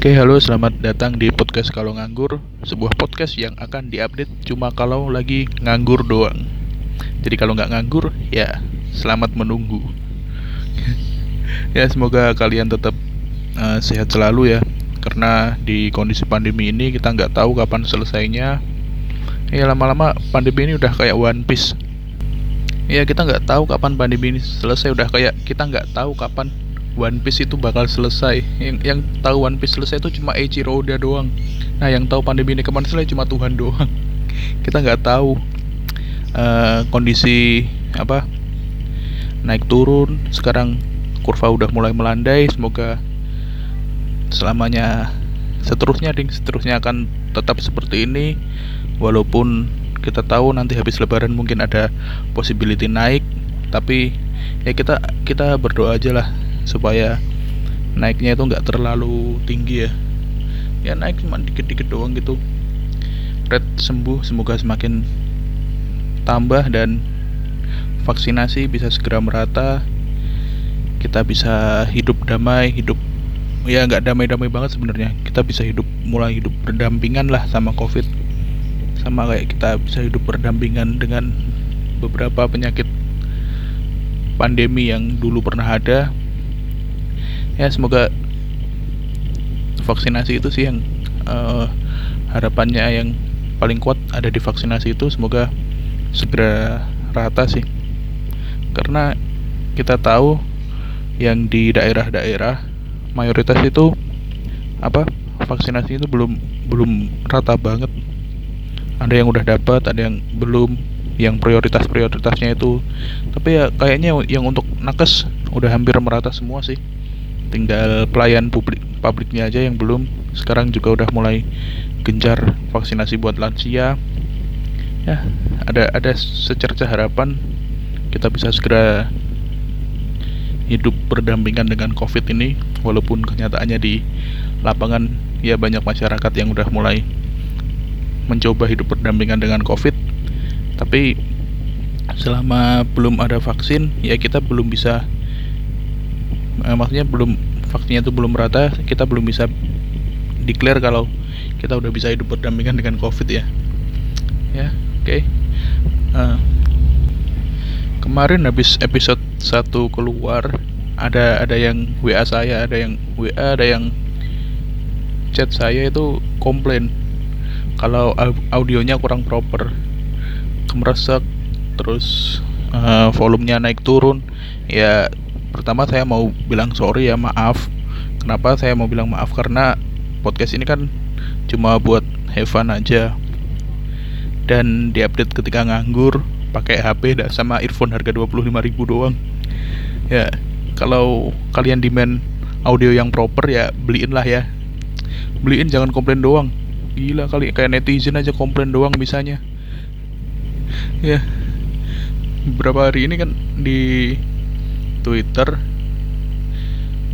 Oke, halo, selamat datang di podcast Kalau Nganggur, sebuah podcast yang akan diupdate cuma kalau lagi nganggur doang. Jadi kalau nggak nganggur, ya selamat menunggu. Ya, semoga kalian tetap sehat selalu ya, karena di kondisi pandemi ini kita nggak tahu kapan selesainya. Ya, lama-lama pandemi ini udah kayak One Piece. Ya, kita nggak tahu kapan pandemi ini selesai, udah kayak kita nggak tahu kapan One Piece itu bakal selesai. Yang tahu One Piece selesai itu cuma Eiichiro Oda doang. Nah, yang tahu pandemi ini kemana selesai cuma Tuhan doang. Kita nggak tahu kondisi apa, naik turun. Sekarang kurva udah mulai melandai. Semoga selamanya seterusnya akan tetap seperti ini. Walaupun kita tahu nanti habis Lebaran mungkin ada possibility naik, tapi ya kita berdoa aja lah supaya naiknya itu nggak terlalu tinggi ya. Ya naik cuma dikit-dikit doang gitu. Rate sembuh semoga semakin tambah dan vaksinasi bisa segera merata. Kita bisa hidup damai, ya nggak damai-damai banget sebenarnya. Kita bisa mulai hidup berdampingan lah sama COVID. Sama kayak kita bisa hidup berdampingan dengan beberapa penyakit pandemi yang dulu pernah ada. Ya, semoga vaksinasi itu sih yang harapannya yang paling kuat ada di vaksinasi itu, semoga segera rata sih. Karena kita tahu yang di daerah-daerah mayoritas itu apa, vaksinasi itu belum rata banget. Ada yang udah dapat, ada yang belum, yang prioritasnya itu. Tapi ya kayaknya yang untuk nakes udah hampir merata semua sih. Tinggal pelayan publiknya aja yang belum. Sekarang juga udah mulai gencar vaksinasi buat lansia. Ya, ada secerca harapan kita bisa segera hidup berdampingan dengan COVID ini, walaupun kenyataannya di lapangan ya banyak masyarakat yang udah mulai mencoba hidup berdampingan dengan COVID. Tapi selama belum ada vaksin, ya kita belum bisa, maksudnya belum, vaksinnya itu belum merata, kita belum bisa declare kalau kita udah bisa hidup berdampingan dengan COVID ya oke. Kemarin habis episode 1 keluar ada yang WA saya, ada yang chat saya itu komplain kalau audionya kurang proper, kemeresek, terus volumenya naik turun. Ya pertama saya mau bilang sorry ya, maaf. Kenapa saya mau bilang maaf? Karena podcast ini kan cuma buat have fun aja dan diupdate ketika nganggur pakai HP sama earphone harga 25.000 doang. Ya kalau kalian demand audio yang proper ya beliin lah ya, beliin, jangan komplain doang. Gila kali, kayak netizen aja komplain doang misalnya. Ya beberapa hari ini kan di Twitter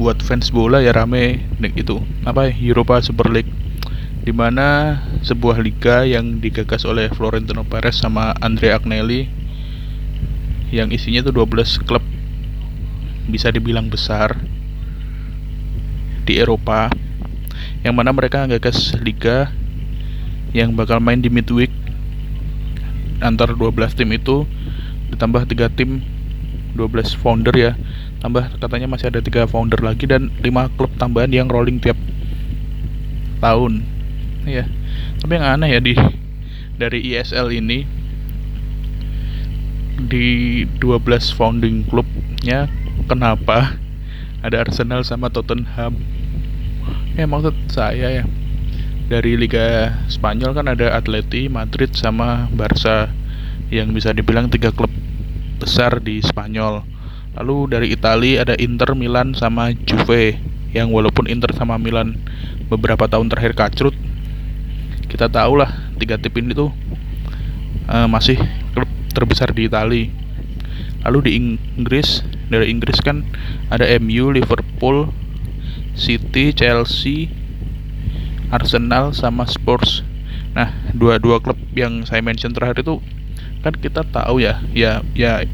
buat fans bola ya rame itu apa, Europa Super League, dimana sebuah liga yang digagas oleh Florentino Perez sama Andrea Agnelli yang isinya tuh 12 klub bisa dibilang besar di Eropa, yang mana mereka menggagas liga yang bakal main di midweek antar 12 tim itu, ditambah 3 tim 12 founder ya, tambah katanya masih ada 3 founder lagi dan 5 klub tambahan yang rolling tiap tahun ya. Tapi yang aneh ya dari ISL ini, di 12 founding klubnya kenapa ada Arsenal sama Tottenham? Ya maksud saya ya, dari Liga Spanyol kan ada Atleti Madrid sama Barca yang bisa dibilang 3 klub besar di Spanyol. Lalu dari Italia ada Inter, Milan sama Juve, yang walaupun Inter sama Milan beberapa tahun terakhir kacrut, kita tahu lah 3 tim ini tuh masih klub terbesar di Italia. Lalu di Inggris, dari Inggris kan ada MU, Liverpool, City, Chelsea, Arsenal sama Spurs. Nah, dua klub yang saya mention terakhir itu kan kita tahu ya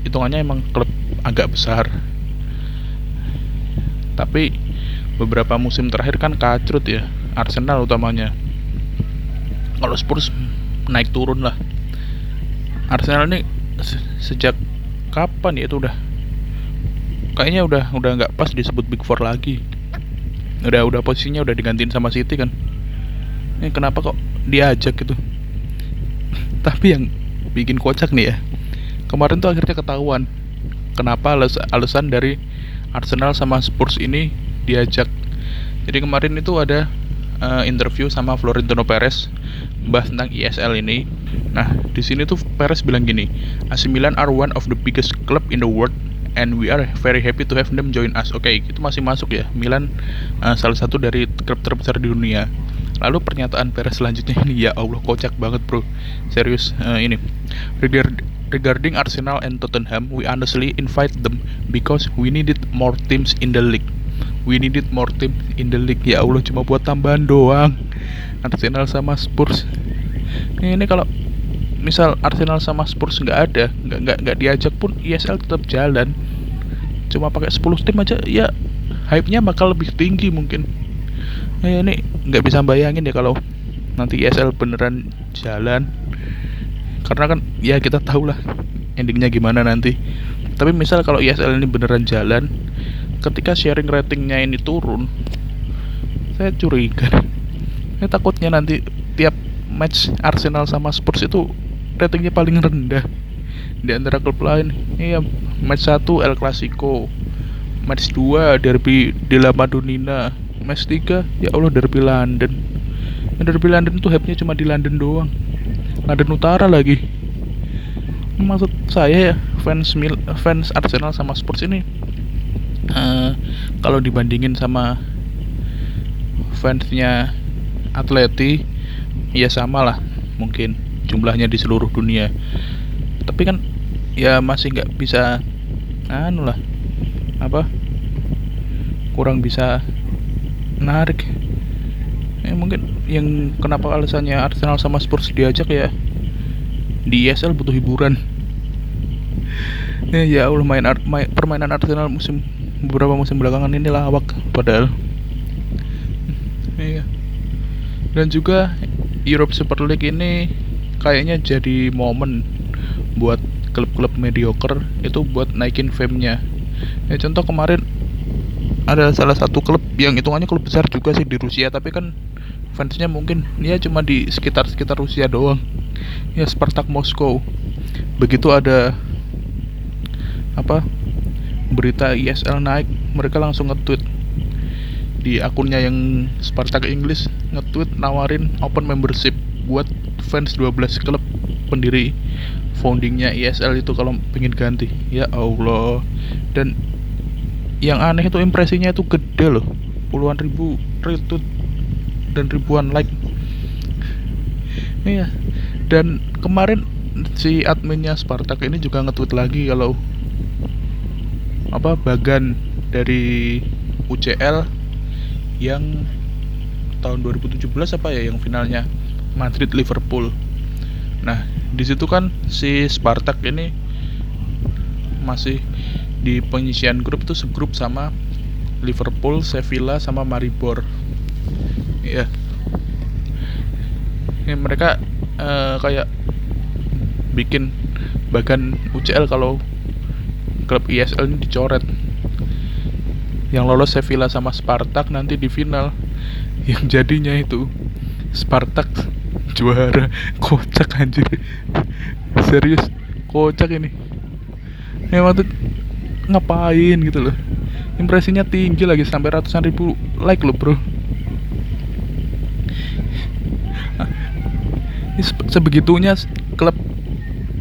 hitungannya emang klub agak besar, tapi beberapa musim terakhir kan kacrut ya. Arsenal utamanya. Kalau Spurs naik turun lah. Arsenal ini sejak kapan ya, itu udah kayaknya udah nggak pas disebut Big Four lagi. Udah posisinya udah digantiin sama City kan. Ini kenapa kok diajak gitu? Tapi yang bikin kocak nih ya, kemarin tuh akhirnya ketahuan kenapa alasan dari Arsenal sama Spurs ini diajak. Jadi kemarin itu ada interview sama Florentino Perez bahas tentang ESL ini. Nah, di sini tuh Perez bilang gini, AC Milan are one of the biggest club in the world and we are very happy to have them join us. Oke, itu masih masuk ya. Milan salah satu dari klub terbesar di dunia. Lalu pernyataan Perez selanjutnya ini, ya Allah kocak banget bro. Serius ini. Regarding Arsenal and Tottenham, we honestly invite them because we needed more teams in the league. We needed more teams in the league. Ya Allah, cuma buat tambahan doang. Arsenal sama Spurs. Ini kalau misal Arsenal sama Spurs nggak ada, nggak diajak pun ESL tetap jalan. Cuma pakai 10 tim aja, ya hype-nya bakal lebih tinggi mungkin. Nah, ini nggak bisa bayangin ya kalau nanti ESL beneran jalan. Karena kan ya kita tahulah endingnya gimana nanti. Tapi misal kalau ESL ini beneran jalan, ketika sharing ratingnya ini turun, saya curiga. Saya takutnya nanti tiap match Arsenal sama Spurs itu ratingnya paling rendah di antara klub lain. Iya, match 1 El Clasico, match 2 Derby della Madonnina, match 3 ya Allah Derby London. Yang Derby London tuh hype-nya cuma di London doang. London Utara lagi. Maksud saya ya, fans Arsenal sama Spurs ini kalau dibandingin sama fansnya Atleti, ya sama lah mungkin jumlahnya di seluruh dunia. Tapi kan ya masih nggak bisa kurang bisa menarik. Mungkin yang kenapa alasannya Arsenal sama Spurs diajak ya, di ESL butuh hiburan. Ya Allah, permainan Arsenal beberapa musim belakangan ini lawak padahal. Iya. Dan juga Europe Super League ini kayaknya jadi momen buat klub-klub mediocre itu buat naikin fame-nya. Ya contoh kemarin ada salah satu klub yang hitungannya klub besar juga sih di Rusia, tapi kan fansnya mungkin ya cuma di sekitar Rusia doang. Ya Spartak Moscow. Begitu ada berita ESL naik, mereka langsung nge-tweet di akunnya yang Spartak Inggris, nge-tweet nawarin open membership buat fans 12 klub pendiri foundingnya ESL itu kalau pengen ganti. Ya Allah. Dan yang aneh itu impresinya itu gede loh, puluhan ribu retweet dan ribuan like. Iya. Dan kemarin si adminnya Spartak ini juga nge-tweet lagi kalau Bagan dari UCL yang tahun 2017 yang finalnya Madrid Liverpool. Nah, di situ kan si Spartak ini masih di penyisian grup itu, subgrup sama Liverpool, Sevilla sama Maribor. Ya. Ini mereka kayak bikin Bagan UCL kalau klub ESL ini dicoret. Yang lolos Sevilla sama Spartak nanti di final. Yang jadinya itu Spartak juara. Kocak anjir. Serius, kocak ini. Emang tuh ngapain gitu loh. Impresinya tinggi lagi sampai ratusan ribu like loh, bro. Sebegitunya klub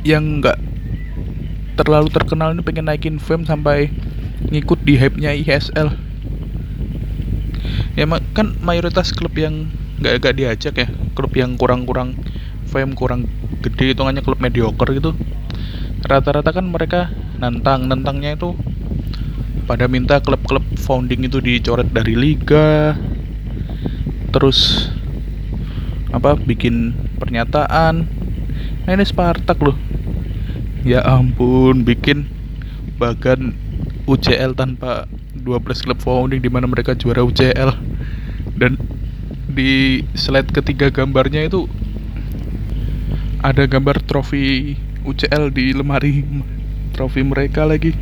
yang enggak terlalu terkenal ini pengen naikin fame sampai ngikut di hype-nya ESL. Ya kan mayoritas klub yang nggak diajak ya, klub yang kurang fame, kurang gede, hitungannya klub mediocre gitu. Rata-rata kan mereka nantangnya itu pada minta klub-klub founding itu dicoret dari liga. Terus bikin pernyataan. Nah, ini Spartak loh. Ya ampun, bikin Bagan UCL tanpa 12 klub founding di mana mereka juara UCL. Dan di slide ketiga gambarnya itu ada gambar trofi UCL di lemari trofi mereka lagi,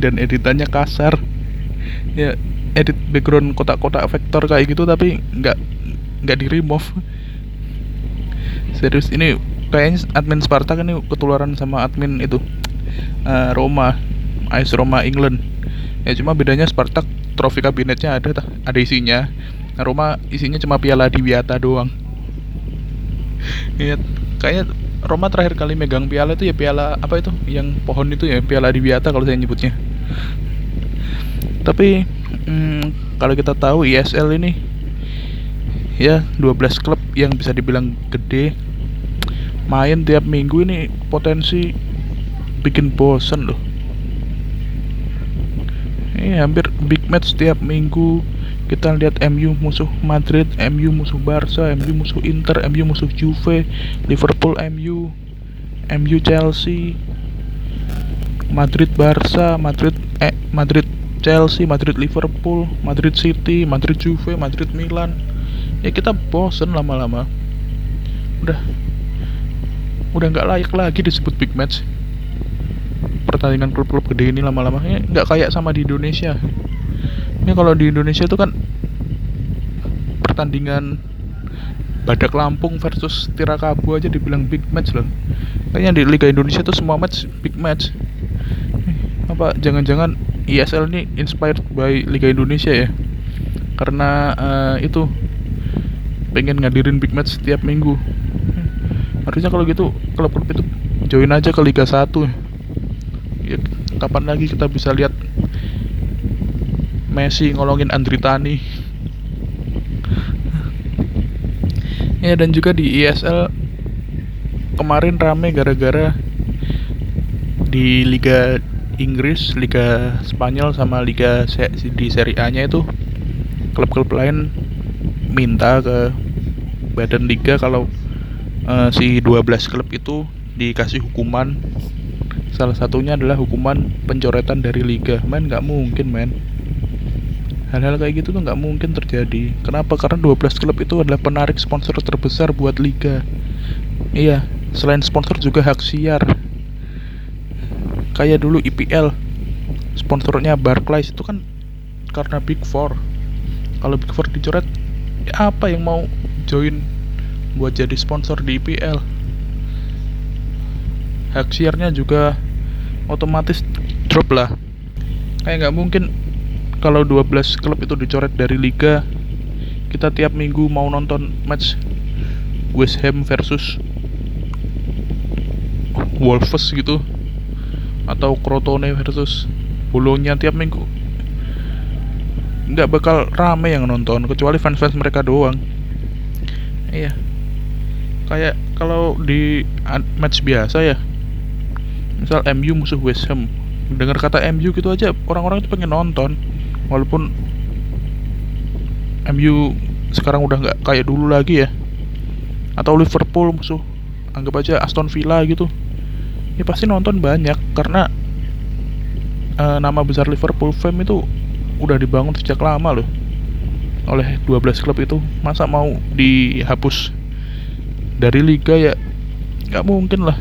dan editannya kasar ya, edit background kotak-kotak vektor kayak gitu tapi nggak di remove. Serius, ini kayaknya admin Spartak ini ketularan sama admin itu Roma, AS Roma England ya, cuma bedanya Spartak trofi kabinetnya ada isinya, nah, Roma isinya cuma piala Adiwiata doang. Ya, kayaknya Roma terakhir kali megang piala itu ya piala apa itu yang pohon itu ya, piala Adiwiata kalau saya nyebutnya. Tapi kalau kita tahu ISL ini ya 12 klub yang bisa dibilang gede main tiap minggu ini potensi bikin bosen loh. Ini hampir big match tiap minggu. Kita lihat MU musuh Madrid, MU musuh Barca, MU musuh Inter, MU musuh Juve, Liverpool MU Chelsea, Madrid Barca, Madrid Chelsea, Madrid Liverpool, Madrid City, Madrid Juve, Madrid Milan. Ya kita bosen lama-lama. Udah nggak layak lagi disebut big match. Pertandingan klub-klub gede ini lama-lama nggak kayak sama di Indonesia. Ini kalau di Indonesia itu kan pertandingan Badak Lampung versus Tirakabu aja dibilang big match loh. Kayaknya di Liga Indonesia tuh semua match big match. Apa jangan-jangan ISL ini inspired by Liga Indonesia ya? Karena itu pengen ngadirin big match setiap minggu. Harusnya kalau gitu klub-klub itu join aja ke Liga 1. Ya, kapan lagi kita bisa lihat Messi ngolongin Andritani. Ya, dan juga di ISL kemarin rame gara-gara di Liga Inggris, Liga Spanyol sama Liga di Serie A-nya itu klub-klub lain minta ke badan liga kalau si 12 klub itu dikasih hukuman. Salah satunya adalah hukuman pencoretan dari liga. Men, nggak mungkin, men. Hal-hal kayak gitu tuh nggak mungkin terjadi. Kenapa? Karena 12 klub itu adalah penarik sponsor terbesar buat liga. Iya, selain sponsor juga hak siar. Kayak dulu IPL, sponsornya Barclays itu kan karena Big Four. Kalau Big Four dicoret, ya apa yang mau join buat jadi sponsor di IPL? Hak siarnya juga otomatis drop lah. Kayak nggak mungkin kalau 12 klub itu dicoret dari liga. Kita tiap minggu mau nonton match West Ham versus Wolves gitu, atau Crotone versus Bologna tiap minggu. Nggak bakal rame yang nonton, kecuali fans-fans mereka doang. Iya, kayak kalau di match biasa ya, misal MU musuh West Ham, dengar kata MU gitu aja orang-orang itu pengen nonton. Walaupun MU sekarang udah nggak kayak dulu lagi ya. Atau Liverpool musuh, anggap aja Aston Villa gitu, ya pasti nonton banyak. Karena nama besar Liverpool fame itu udah dibangun sejak lama loh oleh 12 klub itu. Masa mau dihapus dari liga? Ya nggak mungkin lah.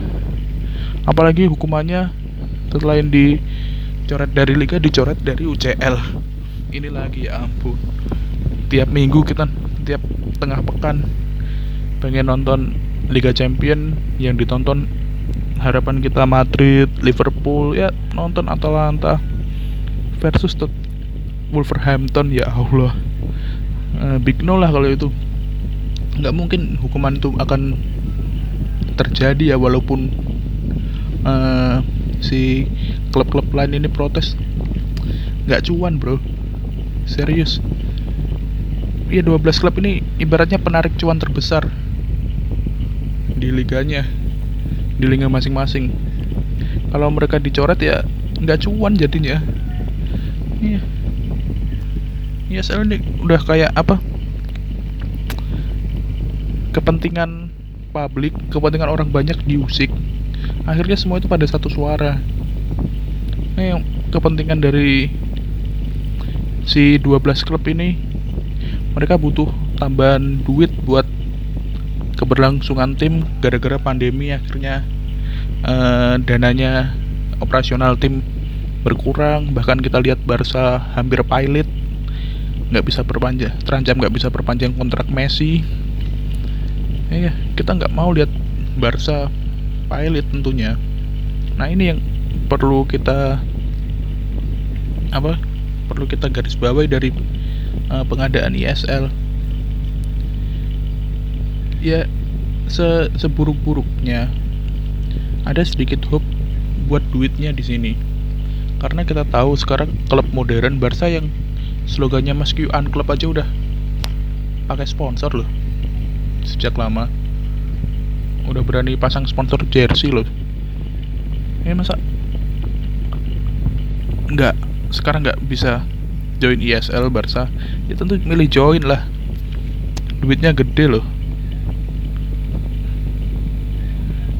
Apalagi hukumannya selain dicoret dari liga, dicoret dari UCL. Ini lagi, ya ampun. Tiap minggu kita, tiap tengah pekan pengen nonton Liga Champion. Yang ditonton harapan kita Madrid, Liverpool. Ya nonton Atalanta versus Wolverhampton. Ya Allah, big no lah kalau itu. Nggak mungkin hukuman itu akan terjadi ya, walaupun si klub-klub lain ini protes. Nggak cuan bro, serius. Iya, 12 klub ini ibaratnya penarik cuan terbesar di liganya, di liga masing-masing. Kalau mereka dicoret ya nggak cuan jadinya. Iya, ISL ini udah kayak apa, kepentingan publik, kepentingan orang banyak diusik. Akhirnya semua itu pada satu suara. Nah, yang kepentingan dari si 12 klub ini, mereka butuh tambahan duit buat keberlangsungan tim gara-gara pandemi. Akhirnya dananya operasional tim berkurang, bahkan kita lihat Barca hampir pailit, nggak bisa perpanjang kontrak Messi. Kita nggak mau lihat Barca pailit tentunya. Nah, ini yang perlu kita garis bawahi dari pengadaan ISL. Ya, seburuk-buruknya ada sedikit hope buat duitnya di sini. Karena kita tahu sekarang klub modern, Barca yang slogannya Meski Unklub aja udah pakai sponsor loh. Sejak lama udah berani pasang sponsor jersey loh. Ini masa sekarang nggak bisa join ISL Barca? Ya tentu milih join lah. Duitnya gede loh.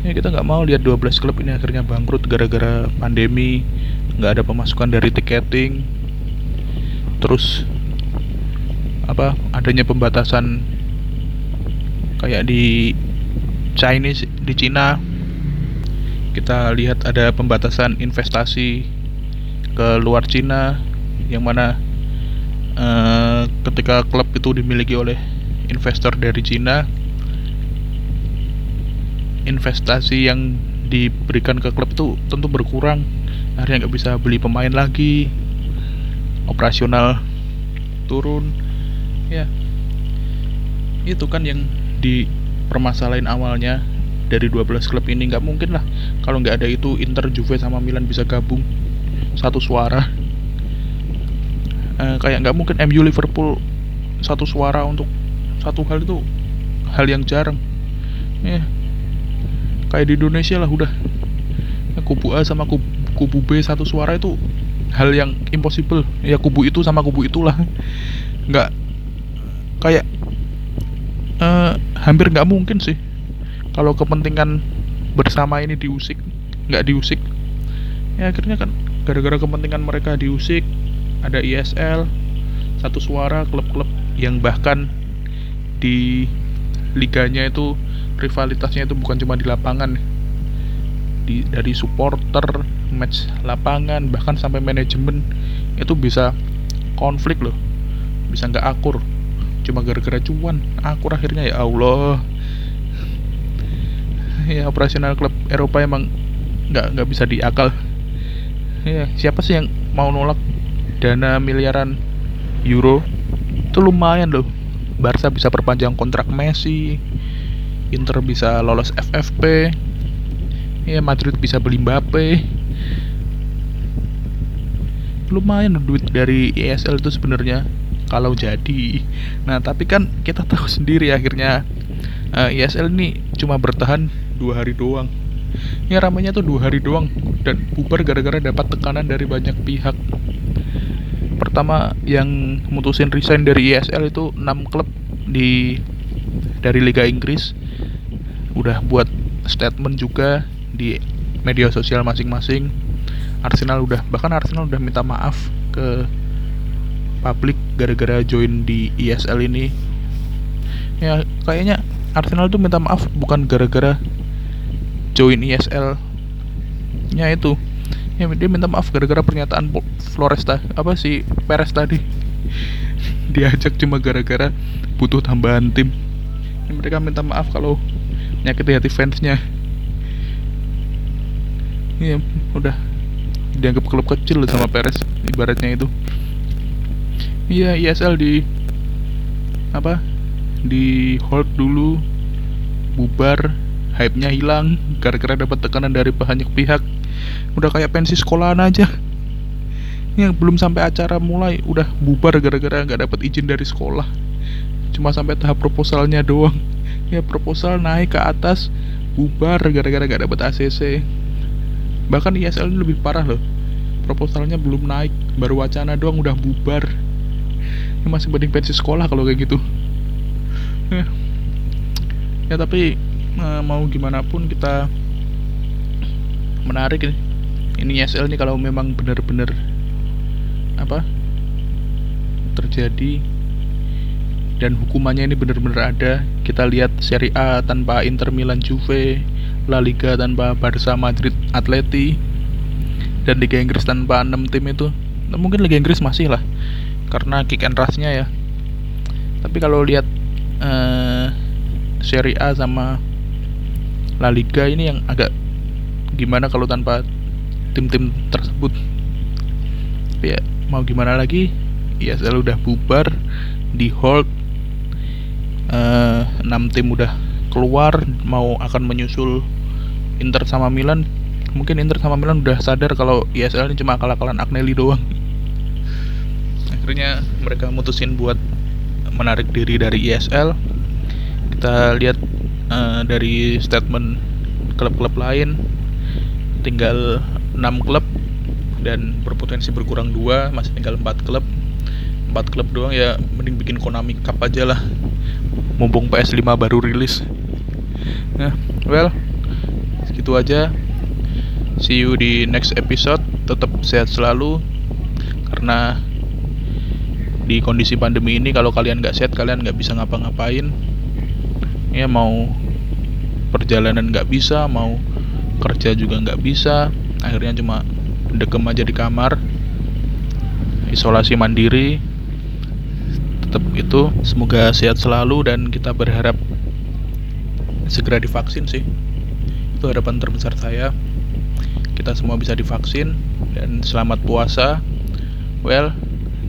Ya, kita nggak mau lihat 12 klub ini akhirnya bangkrut gara-gara pandemi, nggak ada pemasukan dari tiketing, terus adanya pembatasan kayak di Cina. Kita lihat ada pembatasan investasi ke luar Cina, yang mana ketika klub itu dimiliki oleh investor dari Cina, investasi yang diberikan ke klub itu tentu berkurang. Akhirnya nggak bisa beli pemain lagi, operasional turun. Ya, itu kan yang dipermasalahin awalnya dari 12 klub ini. Nggak mungkin lah kalau nggak ada itu Inter, Juve sama Milan bisa gabung satu suara. Kayak nggak mungkin MU, Liverpool satu suara untuk satu hal. Itu hal yang jarang. Kayak di Indonesia lah, udah kubu A sama kubu B satu suara, itu hal yang impossible. Ya, kubu itu sama kubu itulah, nggak kayak hampir nggak mungkin sih kalau kepentingan bersama ini diusik. Nggak diusik ya, akhirnya kan gara-gara kepentingan mereka diusik. Ada ISL satu suara, klub-klub yang bahkan di liganya itu rivalitasnya itu bukan cuma di lapangan, dari supporter, match lapangan, bahkan sampai manajemen itu bisa konflik loh, bisa nggak akur cuma gara-gara cuan. Akur akhirnya, ya Allah. Ya, operasional klub Eropa emang nggak bisa diakal. Ya, siapa sih yang mau nolak dana miliaran euro? Itu lumayan loh, Barca bisa perpanjang kontrak Messi, Inter bisa lolos FFP, ya Madrid bisa beli Mbappe. Lumayan duit dari ESL itu sebenarnya kalau jadi. Nah, tapi kan kita tahu sendiri akhirnya ESL ini cuma bertahan 2 hari doang. Ya, ramainya tuh 2 hari doang dan bubar gara-gara dapat tekanan dari banyak pihak. Pertama yang mutusin resign dari ESL itu 6 klub dari Liga Inggris. Udah buat statement juga di media sosial masing-masing. Arsenal udah minta maaf ke publik gara-gara join di ESL ini. Ya, kayaknya Arsenal tuh minta maaf bukan gara-gara join ESL nya itu. Ya, dia minta maaf gara-gara pernyataan Perez tadi. Diajak cuma gara-gara butuh tambahan tim. Mereka minta maaf kalau nyakiti hati fansnya. Iya, udah dianggap klub kecil sama Perez ibaratnya itu. Iya, ISL di hold dulu, bubar, hype-nya hilang gara-gara dapat tekanan dari banyak pihak. Udah kayak pensi sekolahan aja. Yang belum sampai acara mulai udah bubar gara-gara nggak dapat izin dari sekolah. Cuma sampai tahap proposalnya doang. Ya, proposal naik ke atas, bubar gara-gara gak dapet ACC. Bahkan ISL ini lebih parah loh, proposalnya belum naik, baru wacana doang udah bubar. Ini masih mending pensi sekolah kalau kayak gitu. Ya, tapi mau gimana pun kita menarik ini ISL ini kalau memang benar-benar terjadi. dan hukumannya ini benar-benar ada. Kita lihat Serie A tanpa Inter Milan Juve, La Liga tanpa Barca Madrid Atleti, dan Liga Inggris tanpa 6 tim itu. Mungkin Liga Inggris masih lah karena kick and rush-nya ya. Tapi kalau lihat Serie A sama La Liga ini yang agak gimana kalau tanpa tim-tim tersebut. Tapi ya mau gimana lagi, ya selalu udah bubar di hold, 6 tim udah keluar, mau akan menyusul Inter sama Milan. Mungkin Inter sama Milan udah sadar kalau ISL ini cuma akal-akalan Agnelli doang. Akhirnya mereka mutusin buat menarik diri dari ISL. Kita lihat dari statement klub-klub lain, tinggal 6 klub dan berpotensi berkurang 2, masih tinggal 4 klub. 4 klub doang ya, mending bikin Konami Cup aja lah, mumpung PS5 baru rilis. Nah, well, segitu aja. See you di next episode. Tetap sehat selalu, karena di kondisi pandemi ini kalau kalian gak sehat, kalian gak bisa ngapa-ngapain. Ya mau perjalanan gak bisa, mau kerja juga gak bisa, akhirnya cuma degem aja di kamar, isolasi mandiri. Tetap itu, semoga sehat selalu, dan kita berharap segera divaksin sih. Itu harapan terbesar saya, kita semua bisa divaksin. Dan selamat puasa. Well,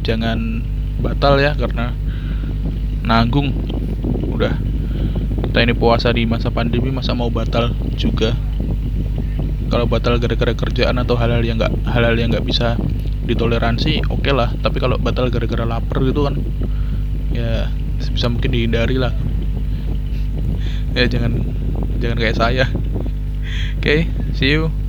jangan batal ya, karena nanggung udah. Kita ini puasa di masa pandemi, masa mau batal juga. Kalau batal gara-gara kerjaan atau hal-hal yang nggak bisa ditoleransi, oke lah. Tapi kalau batal gara-gara lapar gitu kan, ya sebisa mungkin dihindari lah. Ya jangan kayak saya. Oke, see you.